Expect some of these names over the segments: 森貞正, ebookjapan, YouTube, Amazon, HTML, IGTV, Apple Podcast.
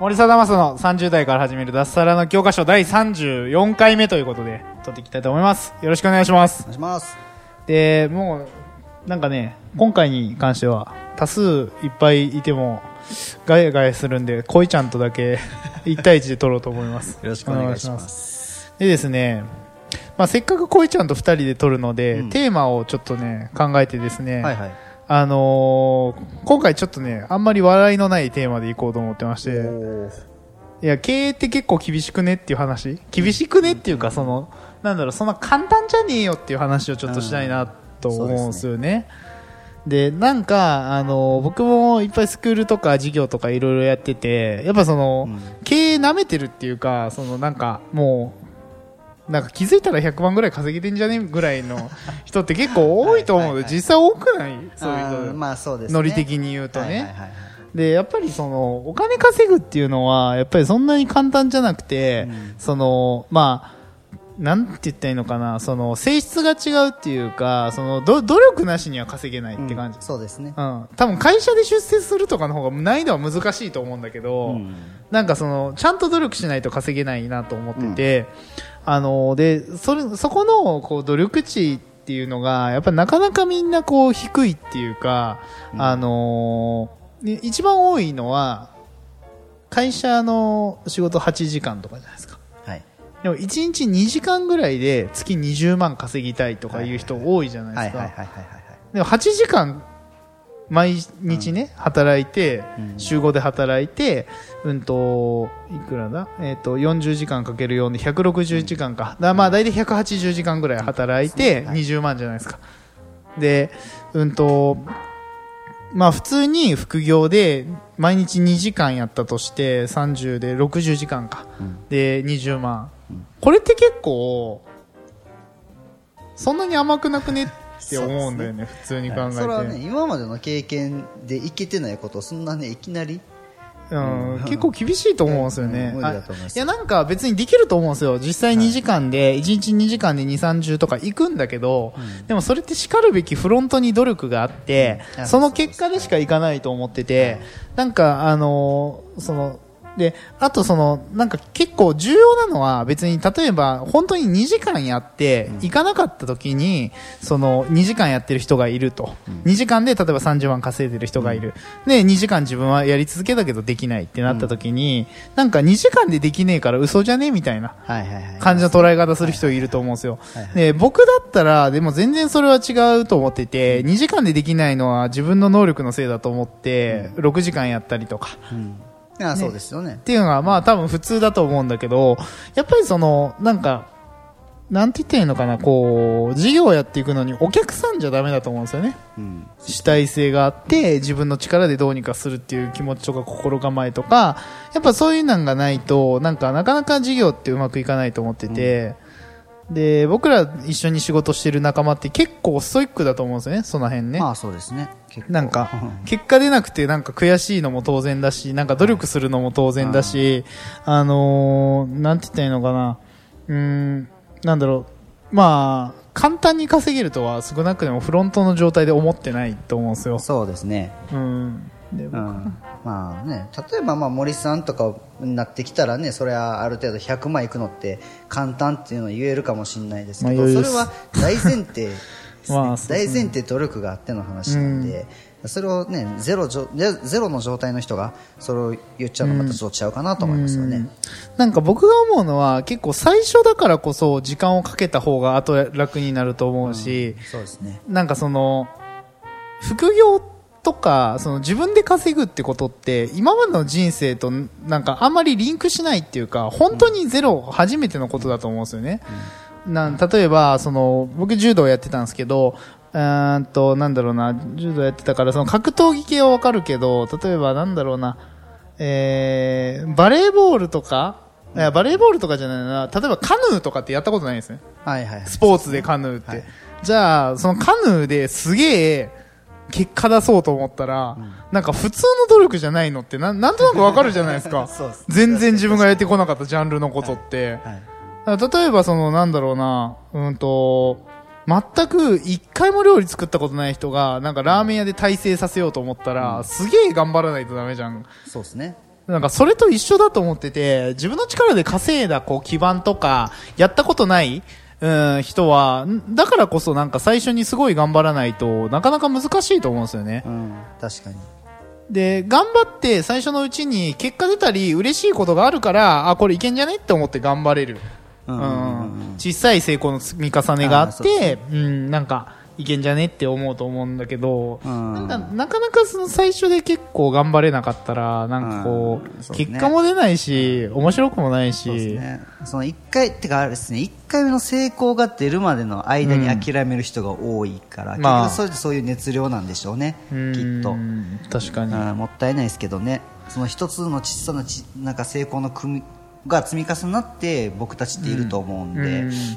森貞正の30代から始める脱サラの教科書第34回目ということで撮っていきたいと思います。よろしくお願いします。お願いします。で、もうなんかね、今回に関しては多数いっぱいいてもガヤガヤするんで、こいちゃんとだけ1対1で撮ろうと思います。よろしくお願いします。でですね、まあ、せっかくこいちゃんと2人で撮るので、テーマをちょっとね考えてですね。はいはい、今回ちょっとねあんまり笑いのないテーマでいこうと思ってまして、いや経営って結構厳しくねっていう話、厳しくねっていうか、そのなんだろう、そんな簡単じゃねえよっていう話をちょっとしたいなと思うんですよね。でなんか僕もいっぱいスクールとか授業とかいろいろやってて、やっぱその、経営舐めてるっていうか、そのなんかもうなんか気づいたら100万ぐらい稼げてんじゃねぐらいの人って結構多いと思う。はいはいはい、実際多くない？そういう人。まあそうですね。ノリ的に言うとね。はいはいはい、で、やっぱりその、お金稼ぐっていうのは、やっぱりそんなに簡単じゃなくて、その、まあ、なんて言ったらいいのかな、その、性質が違うっていうか、その、努力なしには稼げないって感じ。そうですね。うん。多分会社で出世するとかの方が難易度は難しいと思うんだけど、なんかその、ちゃんと努力しないと稼げないなと思ってて、で、そこの、こう、努力値っていうのが、やっぱなかなかみんなこう、低いっていうか、一番多いのは、会社の仕事8時間とかじゃないですか。はい。でも1日2時間ぐらいで月20万稼ぎたいとかいう人多いじゃないですか。はいはいはいはい。でも8時間、毎日ね、働いて、週5で働いて、いくらだ？40時間かける4で160時間か。まあ、だいたい180時間ぐらい働いて、20万じゃないですか。で、まあ、普通に副業で、毎日2時間やったとして、30で60時間か。で、20万。これって結構、そんなに甘くなくね？って思うんだよね、普通に考えて。それはね、今までの経験でいけてないことをそんなねいきなり、結構厳しいと思うんですよね。いやなんか別にできると思うんですよ。実際2時間で、1日2時間で2、30とか行くんだけど、でもそれって叱るべきフロントに努力があって、その結果でしかいかないと思ってて、なんかそので、あとその、なんか結構重要なのは別に例えば本当に2時間やって行かなかった時に、その2時間やってる人がいると。2時間で例えば30万稼いでる人がいる。で、2時間自分はやり続けたけどできないってなった時に、なんか2時間でできねえから嘘じゃねえみたいな感じの捉え方する人いると思うんですよ。で、僕だったらでも全然それは違うと思ってて、2時間でできないのは自分の能力のせいだと思って、6時間やったりとか。あ、そうですよね。っていうのが、まあ多分普通だと思うんだけど、やっぱりその、なんか、なんて言ってんのかな、こう、事業をやっていくのにお客さんじゃダメだと思うんですよね。主体性があって、自分の力でどうにかするっていう気持ちとか心構えとか、やっぱそういうのがないと、なんかなかなか事業ってうまくいかないと思ってて、で、僕ら一緒に仕事してる仲間って結構ストイックだと思うんですよね、その辺ね。まあそうですね。なんか、結果出なくてなんか悔しいのも当然だし、なんか努力するのも当然だし、なんて言ったらいいのかな、なんだろう、まあ、簡単に稼げるとは少なくてもフロントの状態で思ってないと思うんですよ。そうですね。でまあね、例えばまあ森さんとかになってきたらね、それはある程度100万いくのって簡単っていうのを言えるかもしれないですけど、まあ、それは大前提ですね。大前提努力があっての話なんで、それをねゼロの状態の人がそれを言っちゃうのまたちょっと違うかなと思いますよね。なんか僕が思うのは結構最初だからこそ時間をかけた方が後楽になると思うし、そうですね。なんかその副業ってとか、その自分で稼ぐってことって今までの人生となんかあんまりリンクしないっていうか、本当にゼロ初めてのことだと思うんですよね。例えばその僕柔道やってたんですけど、なんだろうな、柔道やってたからその格闘技系はわかるけど、例えばなんだろうな、バレーボールとかじゃないな、例えばカヌーとかってやったことないんですね。はいはい、はい、スポーツでカヌーって、はい、じゃあそのカヌーですげえ結果出そうと思ったら、うん、なんか普通の努力じゃないのってなんとなくわかるじゃないですか。そうです。全然自分がやってこなかったジャンルのことって、はいはい、だから例えばそのなんだろうな、全く一回も料理作ったことない人がなんかラーメン屋で大成させようと思ったら、うん、すげえ頑張らないとダメじゃん。そうですね。なんかそれと一緒だと思ってて、自分の力で稼いだこう基盤とかやったことない人はだからこそなんか最初にすごい頑張らないとなかなか難しいと思うんですよね。うん、確かに。で頑張って最初のうちに結果出たり嬉しいことがあるから、あこれいけんじゃねって思って頑張れる。小さい成功の積み重ねがあって、うん、なんかいけんじゃねって思うと思うんだけど、うん、なかなかその最初で結構頑張れなかったらなんかこう、うんそうね、結果も出ないし面白くもないし、そうですね、その1回ってかあれですね、1回目の成功が出るまでの間に諦める人が多いから、うん、結局そういう熱量なんでしょうね、まあ、きっと。確かに、もったいないですけどね。その一つの小さななんか成功のが積み重なって僕たちっていると思うん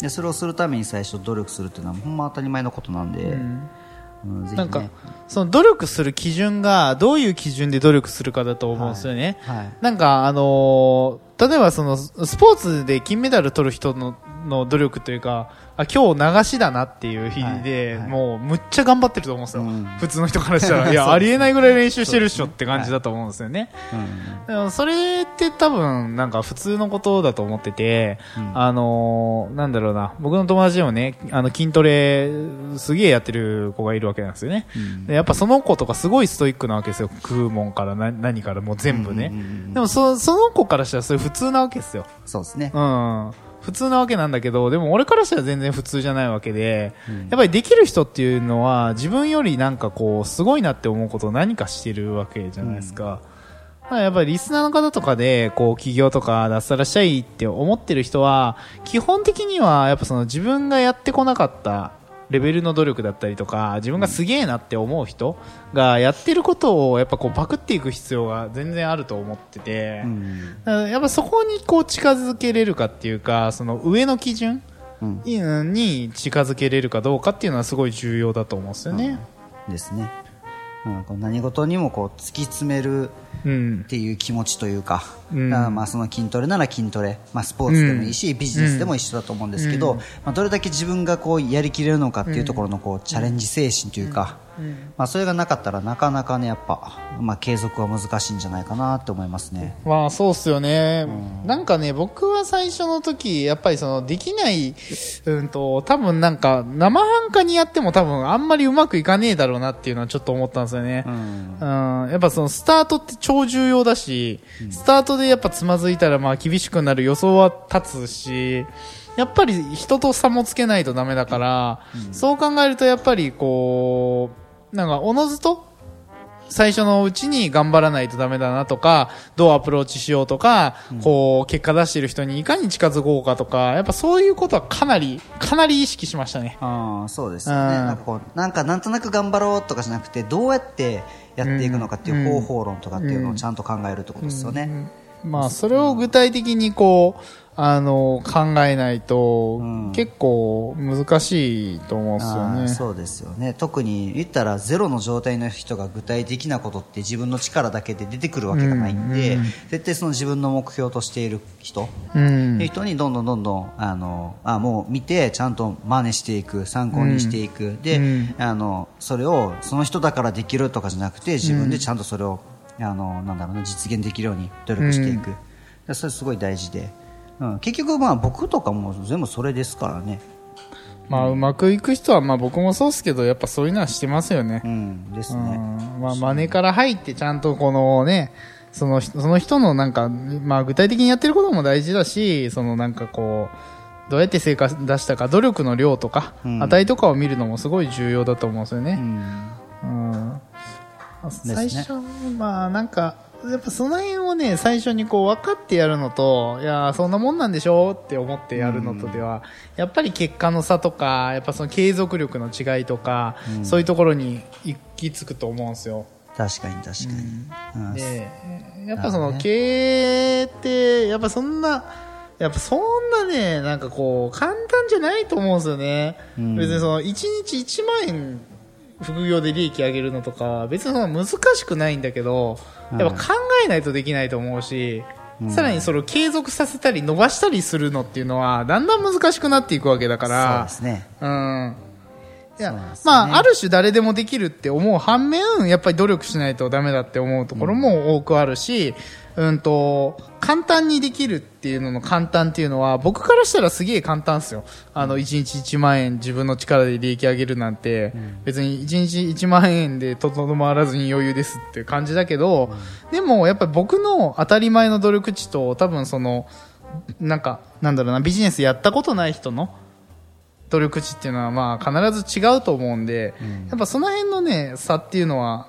で、それをするために最初努力するっていうのはほんま当たり前のことなんで、ぜひね、なんかその努力する基準がどういう基準で努力するかだと思うんですよね、はいはい、なんか例えばそのスポーツで金メダル取る人の努力というか、あ今日流しだなっていう日で、はいはい、もうむっちゃ頑張ってると思うんですよ、うん、普通の人からしたらいや、ね、ありえないぐらい練習してるっしょって感じだと思うんですよね、はいうん、それって多分なんか普通のことだと思ってて、うん、なんだろうな、僕の友達でもね、筋トレすげえやってる子がいるわけなんですよね、うん、でやっぱその子とかすごいストイックなわけですよ、食うもんから何からもう全部ね、うんうんうん、でもその子からしたらそれ普通なわけですよ。そうですね、うん普通なわけなんだけど、でも俺からしたら全然普通じゃないわけで、うん、やっぱりできる人っていうのは自分よりなんかこうすごいなって思うことを何かしてるわけじゃないですか、うん、だからやっぱりリスナーの方とかでこう起業とか脱サラしたいって思ってる人は基本的にはやっぱその自分がやってこなかったレベルの努力だったりとか、自分がすげえなって思う人がやってることをやっぱこうパクっていく必要が全然あると思ってて、うん、だからやっぱそこにこう近づけれるかっていうか、その上の基準に近づけれるかどうかっていうのはすごい重要だと思うんですよね、うん、ですね。なんか何事にもこう突き詰めるっていう気持ちというか、うん、だからまあその筋トレなら筋トレ、まあ、スポーツでもいいし、うん、ビジネスでも一緒だと思うんですけど、うんまあ、どれだけ自分がこうやりきれるのかっていうところのこうチャレンジ精神というか、うんうんまあ、それがなかったらなかなかねやっぱ、まあ、継続は難しいんじゃないかなと思いますね。まあそうっすよね、うん、なんかね僕は最初の時やっぱりそのできない、多分なんか生半可にやっても多分あんまりうまくいかねえだろうなっていうのはちょっと思ったんですよね、うんうん、やっぱそのスタートって超重要だし、うん、スタートでやっぱつまずいたらまあ厳しくなる予想は立つし、やっぱり人と差もつけないとダメだから、うん、そう考えるとやっぱりこうなんかおのずと最初のうちに頑張らないとダメだなとか、どうアプローチしようとか、うん、こう結果出してる人にいかに近づこうかとか、やっぱそういうことはかなり意識しましたね。ああそうですよね、うん、なんとなく頑張ろうとかじゃなくて、どうやってやっていくのかっていう方法論とかっていうのをちゃんと考えるってことですよね、うんうんうん、まあそれを具体的にこう考えないと結構難しいと思うんですよね、うん、そうですよね。特に言ったらゼロの状態の人が具体的なことって自分の力だけで出てくるわけがないんで、うんうん、絶対その自分の目標としている人、うん、っていう人にどんどんもう見てちゃんと真似していく、参考にしていく、うん、で、うん、それをその人だからできるとかじゃなくて自分でちゃんとそれをなんだろうな、実現できるように努力していく、うん、それすごい大事で、うん、結局まあ僕とかも全部それですからね、まあ、うまくいく人はまあ僕もそうですけど、やっぱそういうのはしてますよね、うんですね、まあ、真似から入ってちゃんとこのねその人のなんか、まあ、具体的にやってることも大事だし、そのなんかこうどうやって成果出したか、努力の量とか、うん、値とかを見るのもすごい重要だと思うんですよね、うんうん、最初、ね、まあなんかやっぱその辺をね最初にこう分かってやるのと、いやそんなもんなんでしょって思ってやるのとでは、うん、やっぱり結果の差とか、やっぱその継続力の違いとか、うん、そういうところに行き着くと思うんですよ。確確かに確かに、うん、でやっぱその経営ってやっぱそんなねなんかこう簡単じゃないと思うんですよね、うん、別にその1日1万円副業で利益上げるのとか別にその難しくないんだけどやっぱ考えないとできないと思うし、うん、さらにそれを継続させたり伸ばしたりするのっていうのはだんだん難しくなっていくわけだからそうですね、うんいやまあ、ある種誰でもできるって思う反面やっぱり努力しないとダメだって思うところも多くあるし、うん、簡単にできるっていうのの簡単っていうのは僕からしたらすげえ簡単ですよ1日1万円自分の力で利益上げるなんて、うん、別に1日1万円でとどまらずに余裕ですっていう感じだけど、うん、でもやっぱり僕の当たり前の努力値と多分そのなんかなんだろうなビジネスやったことない人の努力値っていうのはまあ必ず違うと思うんで、うん、やっぱその辺のね差っていうのは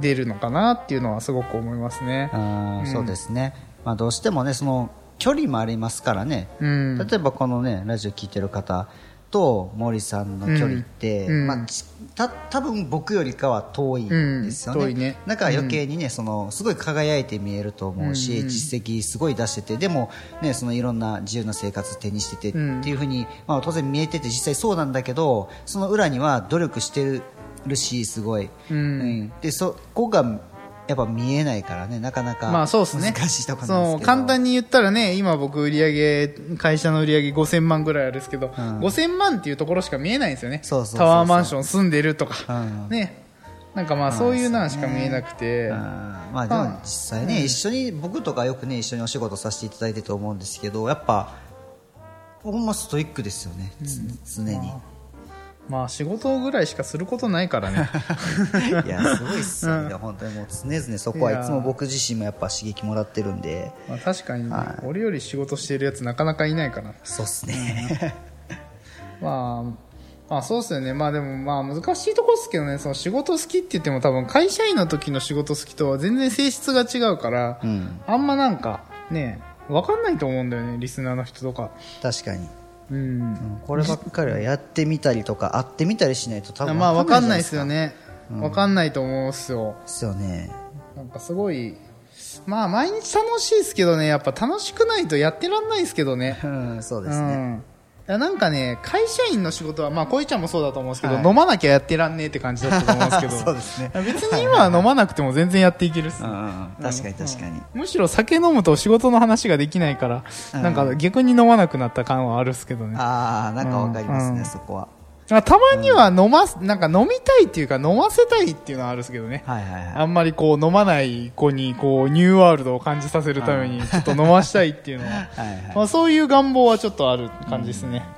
出るのかなっていうのはすごく思いますね。あ、うん、そうですね、まあ、どうしてもねその距離もありますからね、うん、例えばこのねラジオ聞いてる方と森さんの距離って、うんまあ、多分僕よりかは遠いんですよね、うん、遠いね。だから余計にねそのすごい輝いて見えると思うし、うん、実績すごい出しててでも、ね、そのいろんな自由な生活手にしててっていう風に、まあ、当然見えてて実際そうなんだけどその裏には努力してるしすごい、うんうん、でそこがやっぱ見えないからねなかなか難しいところなんですけど、まあそうですね、そう簡単に言ったらね今僕会社の売り上げ5000万ぐらいあるんですけど、うん、5000万っていうところしか見えないんですよね。そうそうそうそうタワーマンション住んでるとか、うん、ねなんかまあそういうのしか見えなくて、まあでも実際ね、うん、一緒に僕とかよくね一緒にお仕事させていただいてると思うんですけどやっぱほんまストイックですよね、うん、常に。まあ仕事ぐらいしかすることないからねいやすごいっすよね、うん、本当にもう常々そこはいつも僕自身もやっぱ刺激もらってるんで、まあ、確かに、ね、俺より仕事してるやつなかなかいないからそうっすねまあまあそうですよね。まあでもまあ難しいところですけどね。その仕事好きって言っても多分会社員の時の仕事好きとは全然性質が違うから、うん、あんまなんかね分かんないと思うんだよねリスナーの人とか。確かにうん、こればっかりはやってみたりとか会ってみたりしないと多分まあ分かんないですよね、うん、分かんないと思うっすよ。ですよね。なんかすごいまあ毎日楽しいですけどねやっぱ楽しくないとやってらんないですけどね、うん、そうですね、うん、なんかね会社員の仕事はまあこいちゃんもそうだと思うんですけど、はい、飲まなきゃやってらんねえって感じだったと思うんですけどそうですね。別に今は飲まなくても全然やっていけるっすね、うんうん、確かに確かに、うん、むしろ酒飲むと仕事の話ができないから、うん、なんか逆に飲まなくなった感はあるっすけどね。ああなんかわかりますね、うん、そこはたまにはなんか飲みたいっていうか飲ませたいっていうのはあるんですけどね、はいはいはい、あんまりこう飲まない子にこうニューワールドを感じさせるためにちょっと飲ましたいっていうのははい、はいまあ、そういう願望はちょっとある感じですね、うん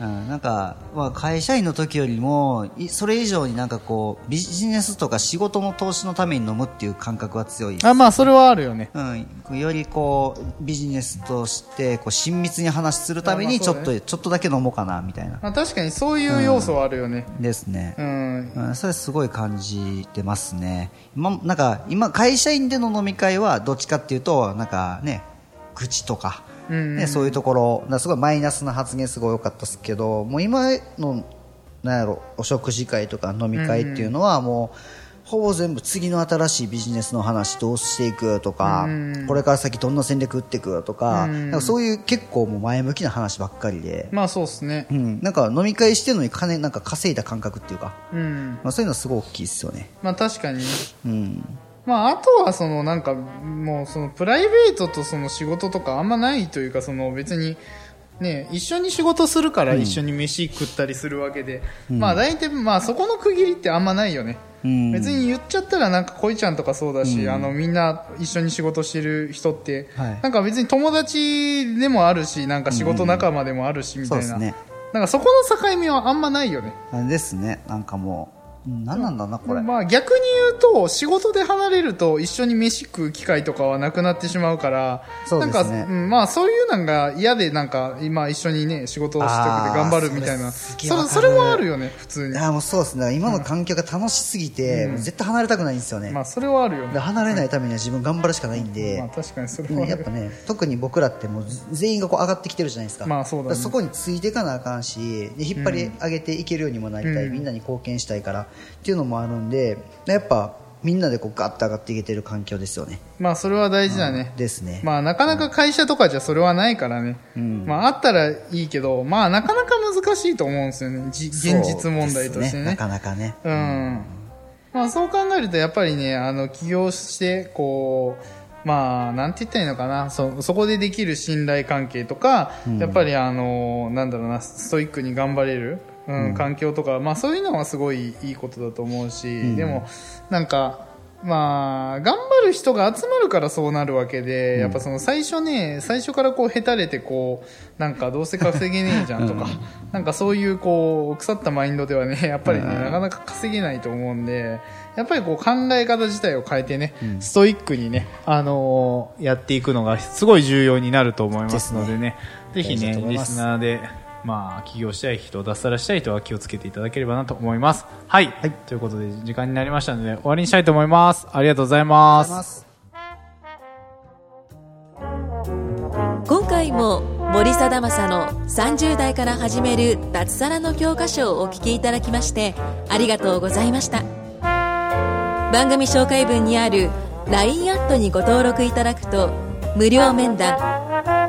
うん、なんか、まあ、会社員の時よりもそれ以上になんかこうビジネスとか仕事の投資のために飲むっていう感覚は強いですね。あ、まあそれはあるよね、うん、よりこうビジネスとしてこう親密に話するためにちょっとだけ飲もうかなみたいな、まあ、確かにそういう要素はあるよね、うん、ですね、うんうん、それすごい感じてますね。なんか今会社員での飲み会はどっちかっていうとなんかね愚痴とかうんうんね、そういうところだすごいマイナスな発言すごい多かったですけどもう今のなんやろお食事会とか飲み会っていうのはもうほぼ全部次の新しいビジネスの話どうしていくとか、うんうん、これから先どんな戦略打っていくとか、うんうん、なんかそういう結構もう前向きな話ばっかりでまあそうですね、うん、なんか飲み会してるのに金なんか稼いだ感覚っていうか、うんまあ、そういうのすごい大きいですよね。まあ確かに、うんまあ、あとはそのなんかもうそのプライベートとその仕事とかあんまないというかその別にね一緒に仕事するから一緒に飯食ったりするわけでまあ大体まあそこの区切りってあんまないよね。別に言っちゃったらなんか恋ちゃんとかそうだしみんな一緒に仕事してる人ってなんか別に友達でもあるしなんか仕事仲間でもあるしみたいななんかそこの境目はあんまないよね。ですね。なんかもう何なんだなこれ、まあ、逆に言うと仕事で離れると一緒に飯食う機会とかはなくなってしまうからそうですね。なんか、まあ、そういうのが嫌でなんか今一緒に、ね、仕事をしてて頑張るみたいなそれもあるよね普通に。いやもうそうですね今の環境が楽しすぎて、うん、絶対離れたくないんですよね、まあ、それはあるよね。離れないためには自分頑張るしかないんで、うんまあ、確かにそれはあるやっぱね特に僕らってもう全員がこう上がってきてるじゃないですか、まあ そうだね、だからそこについていかなあかんしで引っ張り上げていけるようにもなりたい、うん、みんなに貢献したいからっていうのもあるんでやっぱみんなでこうガッと上がっていけてる環境ですよね。まあそれは大事だね、うん、ですね。まあなかなか会社とかじゃそれはないからね、うん、まああったらいいけど、まあなかなか難しいと思うんですよね、現実問題として ね、なかなかね、うん、うん、まあそう考えるとやっぱりね、起業してこう、まあなんて言ったらいいのかな、そこでできる信頼関係とか、うん、やっぱりなんだろうな、ストイックに頑張れる、うん、環境とか、まあ、そういうのはすごいいいことだと思うし、うん、でもなんか、まあ、頑張る人が集まるからそうなるわけで、うん、やっぱその最初からこうへたれてこうなんかどうせ稼げねえじゃんとか、うん、なんかそういうこう腐ったマインドではね、やっぱりね、なかなか稼げないと思うんで、やっぱりこう考え方自体を変えてね、うん、ストイックにね、やっていくのがすごい重要になると思いますのでね、ぜひね、リスナーで。まあ、起業したい人、脱サラしたい人は気をつけていただければなと思います。はい、はい、ということで時間になりましたので終わりにしたいと思います。ありがとうございます。今回も森貞正の30代から始める脱サラの教科書をお聞きいただきましてありがとうございました。番組紹介文にある LINE アットにご登録いただくと無料面談、